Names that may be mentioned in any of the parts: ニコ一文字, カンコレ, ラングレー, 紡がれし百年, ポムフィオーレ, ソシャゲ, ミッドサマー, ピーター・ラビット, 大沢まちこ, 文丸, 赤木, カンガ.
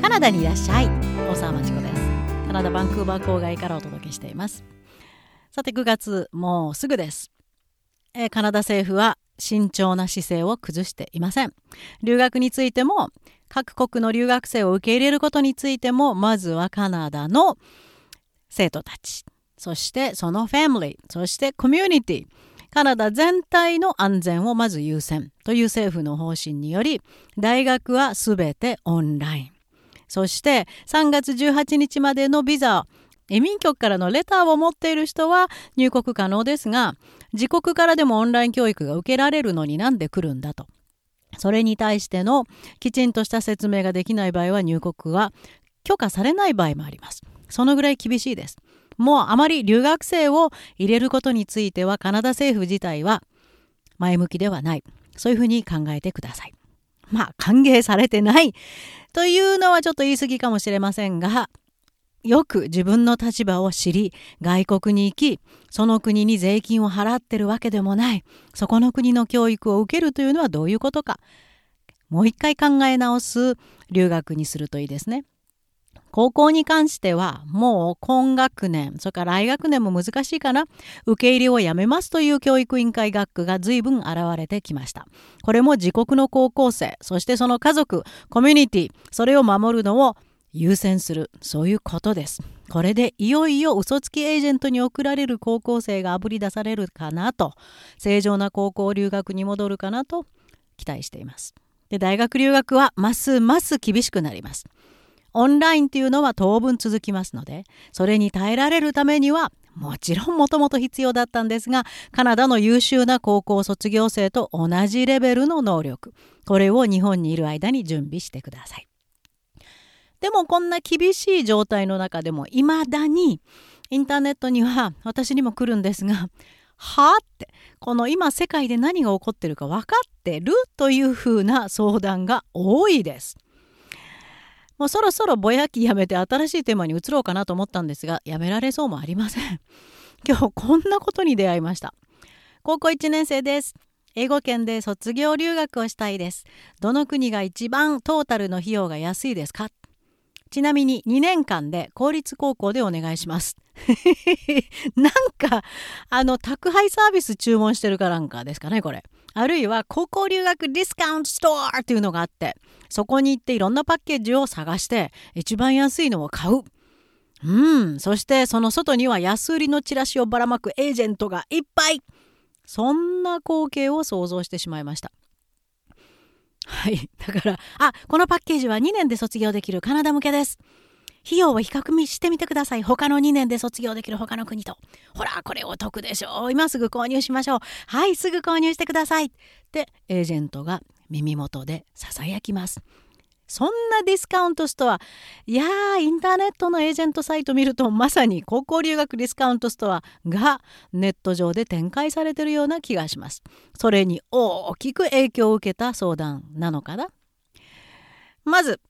カナダにいらっしゃい、大沢まちこです。カナダバンクーバー郊外からお届けしています。さて9月もうすぐです。カナダ政府は慎重な姿勢を崩していません。留学についても各国の留学生を受け入れることについても、まずはカナダの生徒たち、そしてそのファミリー、そしてコミュニティ、カナダ全体の安全をまず優先という政府の方針により、大学はすべてオンライン、そして3月18日までのビザ、移民局からのレターを持っている人は入国可能ですが、自国からでもオンライン教育が受けられるのになんで来るんだと。それに対してのきちんとした説明ができない場合は入国は許可されない場合もあります。そのぐらい厳しいです。もうあまり留学生を入れることについてはカナダ政府自体は前向きではない、そういうふうに考えてください。歓迎されてないというのはちょっと言い過ぎかもしれませんが、よく自分の立場を知り、外国に行き、その国に税金を払ってるわけでもない、そこの国の教育を受けるというのはどういうことか、もう一回考え直す留学にするといいですね。高校に関してはもう今学年、それから来学年も難しいかな、受け入れをやめますという教育委員会学区が随分現れてきました。これも自国の高校生、そしてその家族、コミュニティ、それを守るのを優先する、そういうことです。これでいよいよ嘘つきエージェントに送られる高校生があぶり出されるかなと、正常な高校留学に戻るかなと期待しています。で、大学留学はますます厳しくなります。オンラインというのは当分続きますので、それに耐えられるためにはもちろんもともと必要だったんですが、カナダの優秀な高校卒業生と同じレベルの能力、これを日本にいる間に準備してください。でもこんな厳しい状態の中でも、いまだにインターネットには私にも来るんですが、はぁってこの今世界で何が起こってるか分かってるというふうな相談が多いです。もうそろそろぼやきやめて新しいテーマに移ろうかなと思ったんですが、やめられそうもありません。今日こんなことに出会いました。高校1年生です。英語圏で卒業留学をしたいです。どの国が一番トータルの費用が安いですか？ちなみに2年間で公立高校でお願いします。なんか宅配サービス注文してるかなんかですかねこれ。あるいは高校留学ディスカウントストアっていうのがあって、そこに行っていろんなパッケージを探して一番安いのを買う。そしてその外には安売りのチラシをばらまくエージェントがいっぱい。そんな光景を想像してしまいました。だからこのパッケージは2年で卒業できるカナダ向けです。費用を比較してみてください。他の2年で卒業できる他の国と。ほらこれお得でしょ、今すぐ購入しましょう、はいすぐ購入してくださいってエージェントが耳元でささやきます。そんなディスカウントストア、いやー、インターネットのエージェントサイト見るとまさに高校留学ディスカウントストアがネット上で展開されてるような気がします。それに大きく影響を受けた相談なのかな。まず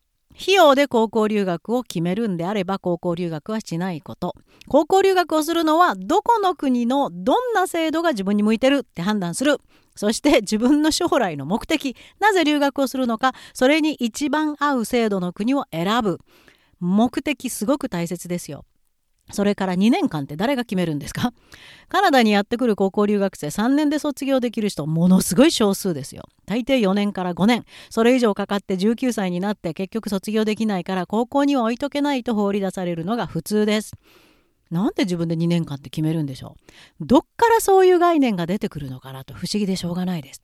費用で高校留学を決めるんであれば高校留学はしないこと、高校留学をするのはどこの国のどんな制度が自分に向いてるって判断する、そして自分の将来の目的、なぜ留学をするのか、それに一番合う制度の国を選ぶ目的、すごく大切ですよ。それから2年間って誰が決めるんですか？カナダにやってくる高校留学生、3年で卒業できる人ものすごい少数ですよ。大抵4年から5年、それ以上かかって19歳になって結局卒業できないから高校には置いとけないと放り出されるのが普通です。なんで自分で2年間って決めるんでしょう。どっからそういう概念が出てくるのかなと不思議でしょうがないです。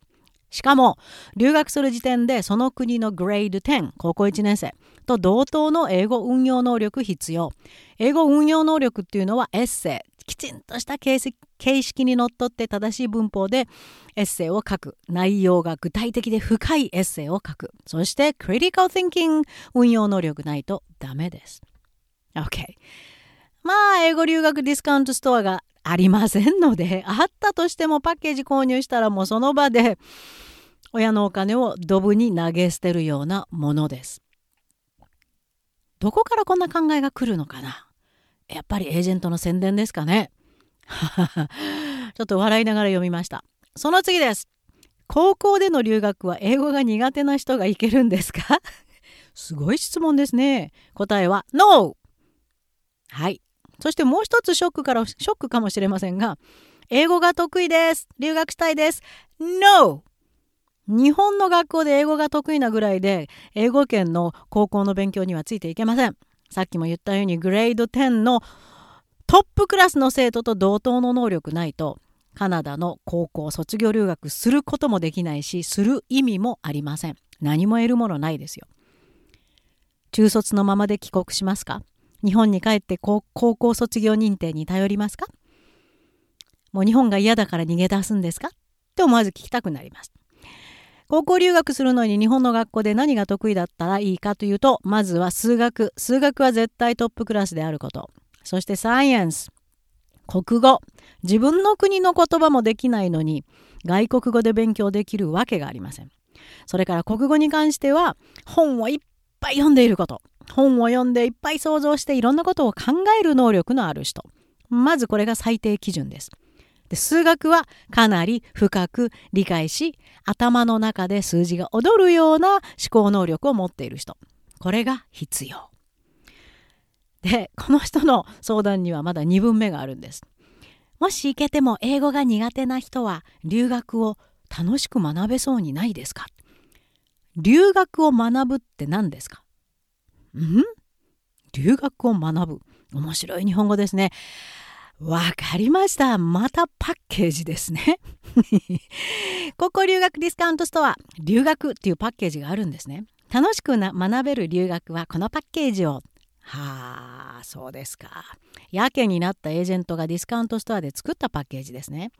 しかも留学する時点でその国のグレード10、高校1年生と同等の英語運用能力必要。英語運用能力っていうのはエッセイ、きちんとした形式にのっとって正しい文法でエッセイを書く、内容が具体的で深いエッセイを書く、そしてクリティカルティンキング、運用能力ないとダメです。 OK、英語留学ディスカウントストアがありませんので、あったとしてもパッケージ購入したらもうその場で親のお金をドブに投げ捨てるようなものです。どこからこんな考えが来るのかな。やっぱりエージェントの宣伝ですかね。ちょっと笑いながら読みました。その次です。高校での留学は英語が苦手な人が行けるんですか？すごい質問ですね。答えは NO。 はい。そしてもう一つショックかもしれませんが、英語が得意です、留学したいです。 NO。 日本の学校で英語が得意なぐらいで、英語圏の高校の勉強にはついていけません。さっきも言ったように、グレード10のトップクラスの生徒と同等の能力ないと、カナダの高校卒業留学することもできないし、する意味もありません。何も得るものないですよ。中卒のままで帰国しますか？日本に帰って高校卒業認定に頼りますか？もう日本が嫌だから逃げ出すんですか？って思わず聞きたくなります。高校留学するのに日本の学校で何が得意だったらいいかというと、まずは数学は絶対トップクラスであること。そしてサイエンス、国語、自分の国の言葉もできないのに外国語で勉強できるわけがありません。それから国語に関しては、本をいっぱい読んでいること、本を読んでいっぱい想像していろんなことを考える能力のある人、まずこれが最低基準です。で、数学はかなり深く理解し、頭の中で数字が踊るような思考能力を持っている人、これが必要で、この人の相談にはまだ2分目があるんです。もし行けても英語が苦手な人は留学を楽しく学べそうにないですか？留学を学ぶって何ですか？留学を学ぶ、面白い日本語ですね。わかりました。またパッケージですね。高校留学ディスカウントストア、留学っていうパッケージがあるんですね。楽しく学べる留学はこのパッケージを。はあ、そうですか。やけになったエージェントがディスカウントストアで作ったパッケージですね。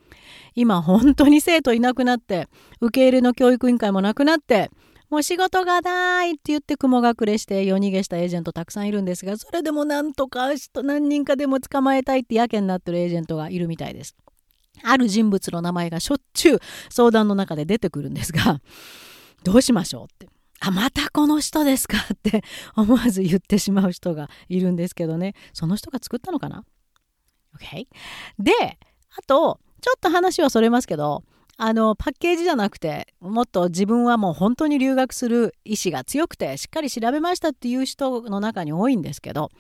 今本当に生徒いなくなって、受け入れの教育委員会もなくなって、もう仕事がないって言って雲隠れして夜逃げしたエージェントたくさんいるんですが、それでもなんとか何人かでも捕まえたいってやけになってるエージェントがいるみたいです。ある人物の名前がしょっちゅう相談の中で出てくるんですが、どうしましょうって、あ、またこの人ですかって思わず言ってしまう人がいるんですけどね。その人が作ったのかな。 OK で、あとちょっと話はそれますけど、パッケージじゃなくて、もっと自分はもう本当に留学する意志が強くてしっかり調べましたっていう人の中に多いんですけど、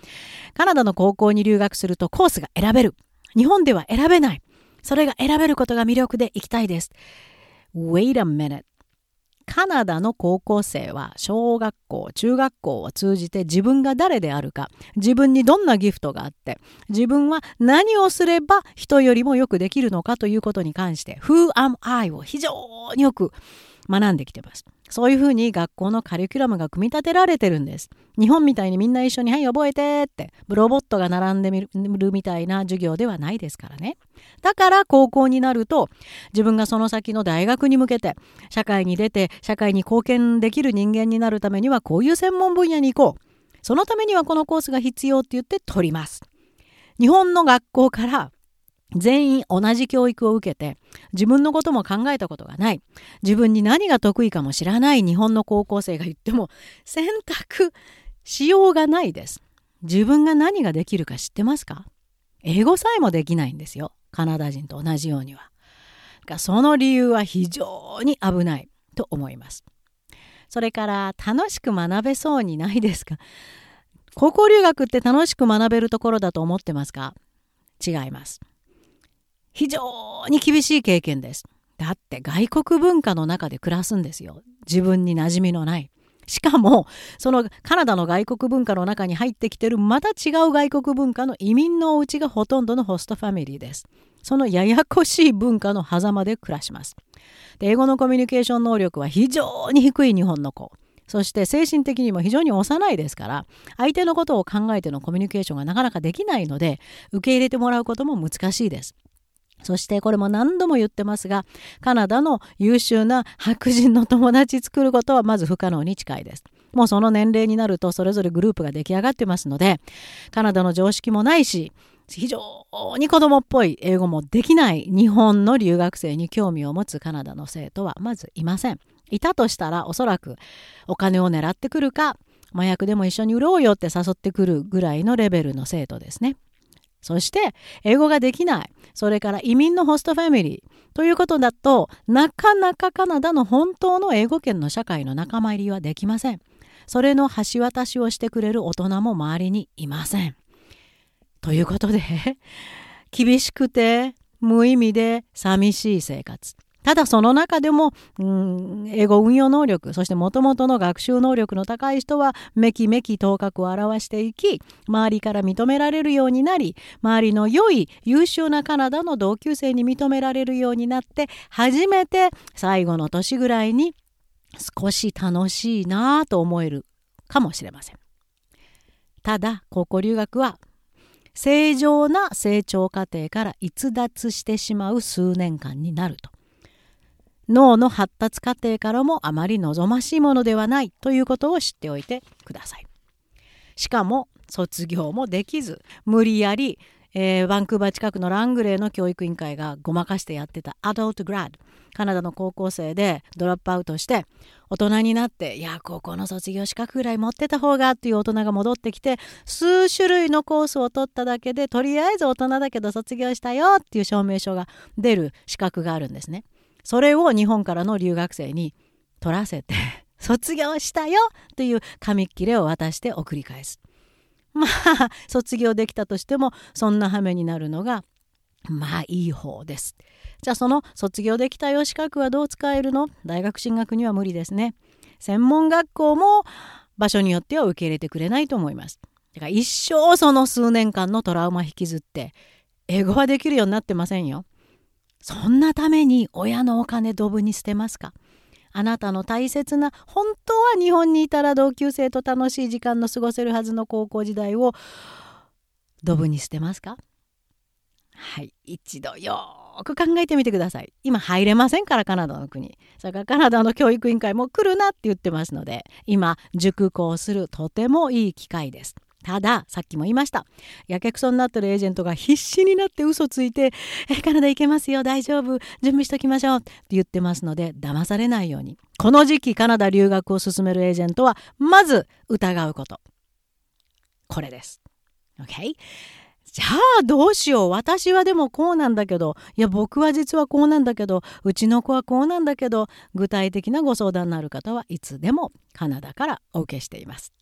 カナダの高校に留学するとコースが選べる、日本では選べない、それが選べることが魅力で行きたいです。 Wait a minute。カナダの高校生は小学校、中学校を通じて自分が誰であるか、自分にどんなギフトがあって、自分は何をすれば人よりもよくできるのかということに関して Who am I を非常によく学んできてます。そういうふうに学校のカリキュラムが組み立てられてるんです。日本みたいにみんな一緒にはい覚えてってロボットが並んでみるみたいな授業ではないですからね。だから高校になると、自分がその先の大学に向けて社会に出て社会に貢献できる人間になるためにはこういう専門分野に行こう、そのためにはこのコースが必要って言って取ります。日本の学校から全員同じ教育を受けて、自分のことも考えたことがない、自分に何が得意かも知らない日本の高校生が言っても選択しようがないです。自分が何ができるか知ってますか？英語さえもできないんですよ、カナダ人と同じようには。その理由は非常に危ないと思います。それから、楽しく学べそうにないですか？高校留学って楽しく学べるところだと思ってますか？違います。非常に厳しい経験です。だって外国文化の中で暮らすんですよ、自分に馴染みのない。しかもそのカナダの外国文化の中に入ってきてるまた違う外国文化の移民のお家がほとんどのホストファミリーです。そのややこしい文化の狭間で暮らします。で、英語のコミュニケーション能力は非常に低い日本の子、そして精神的にも非常に幼いですから、相手のことを考えてのコミュニケーションがなかなかできないので、受け入れてもらうことも難しいです。そしてこれも何度も言ってますが、カナダの優秀な白人の友達作ることはまず不可能に近いです。もうその年齢になるとそれぞれグループが出来上がってますので、カナダの常識もないし、非常に子供っぽい英語もできない日本の留学生に興味を持つカナダの生徒はまずいません。いたとしたらおそらくお金を狙ってくるか、麻薬でも一緒に売ろうよって誘ってくるぐらいのレベルの生徒ですね。そして英語ができない、それから移民のホストファミリーということだと、なかなかカナダの本当の英語圏の社会の仲間入りはできません。それの橋渡しをしてくれる大人も周りにいません。ということで厳しくて無意味で寂しい生活。ただその中でも、英語運用能力、そしてもともとの学習能力の高い人はめきめき頭角を現していき、周りから認められるようになり、周りの良い優秀なカナダの同級生に認められるようになって、初めて最後の年ぐらいに少し楽しいなと思えるかもしれません。ただ高校留学は正常な成長過程から逸脱してしまう数年間になると。脳の発達過程からもあまり望ましいものではないということを知っておいてください。しかも卒業もできず、無理やり、バンクーバー近くのラングレーの教育委員会がごまかしてやってたアダルトグラッド、カナダの高校生でドロップアウトして大人になって、いや高校の卒業資格ぐらい持ってた方がっていう大人が戻ってきて、数種類のコースを取っただけでとりあえず大人だけど卒業したよっていう証明書が出る資格があるんですね。それを日本からの留学生に取らせて、卒業したよという紙切れを渡して送り返す。まあ卒業できたとしてもそんな羽目になるのがまあいい方です。じゃあその卒業できたよ資格はどう使えるの？大学進学には無理ですね。専門学校も場所によっては受け入れてくれないと思います。だから一生その数年間のトラウマ引きずって英語はできるようになってませんよ。そんなために親のお金ドブに捨てますか？あなたの大切な、本当は日本にいたら同級生と楽しい時間の過ごせるはずの高校時代をドブに捨てますか？はい、一度よく考えてみてください。今入れませんから、カナダの国。それからカナダの教育委員会も来るなって言ってますので、今熟考するとてもいい機会です。たださっきも言いました、やけくそになってるエージェントが必死になって嘘ついて、カナダ行けますよ、大丈夫、準備しときましょうって言ってますので、騙されないようにこの時期カナダ留学を進めるエージェントはまず疑うこと、これです。 OK、 じゃあどうしよう、私はでもこうなんだけど、いや僕は実はこうなんだけど、うちの子はこうなんだけど、具体的なご相談のある方はいつでもカナダからお受けしています。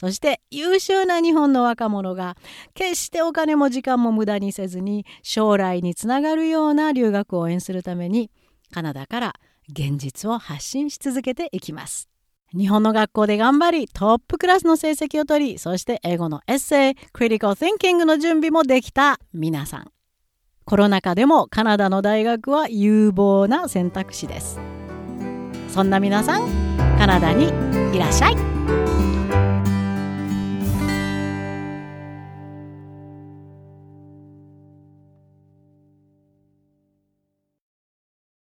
そして優秀な日本の若者が決してお金も時間も無駄にせずに、将来につながるような留学を応援するためにカナダから現実を発信し続けていきます。日本の学校で頑張り、トップクラスの成績を取り、そして英語のエッセイ、クリティカル・シンキングの準備もできた皆さん、コロナ禍でもカナダの大学は有望な選択肢です。そんな皆さん、カナダにいらっしゃい。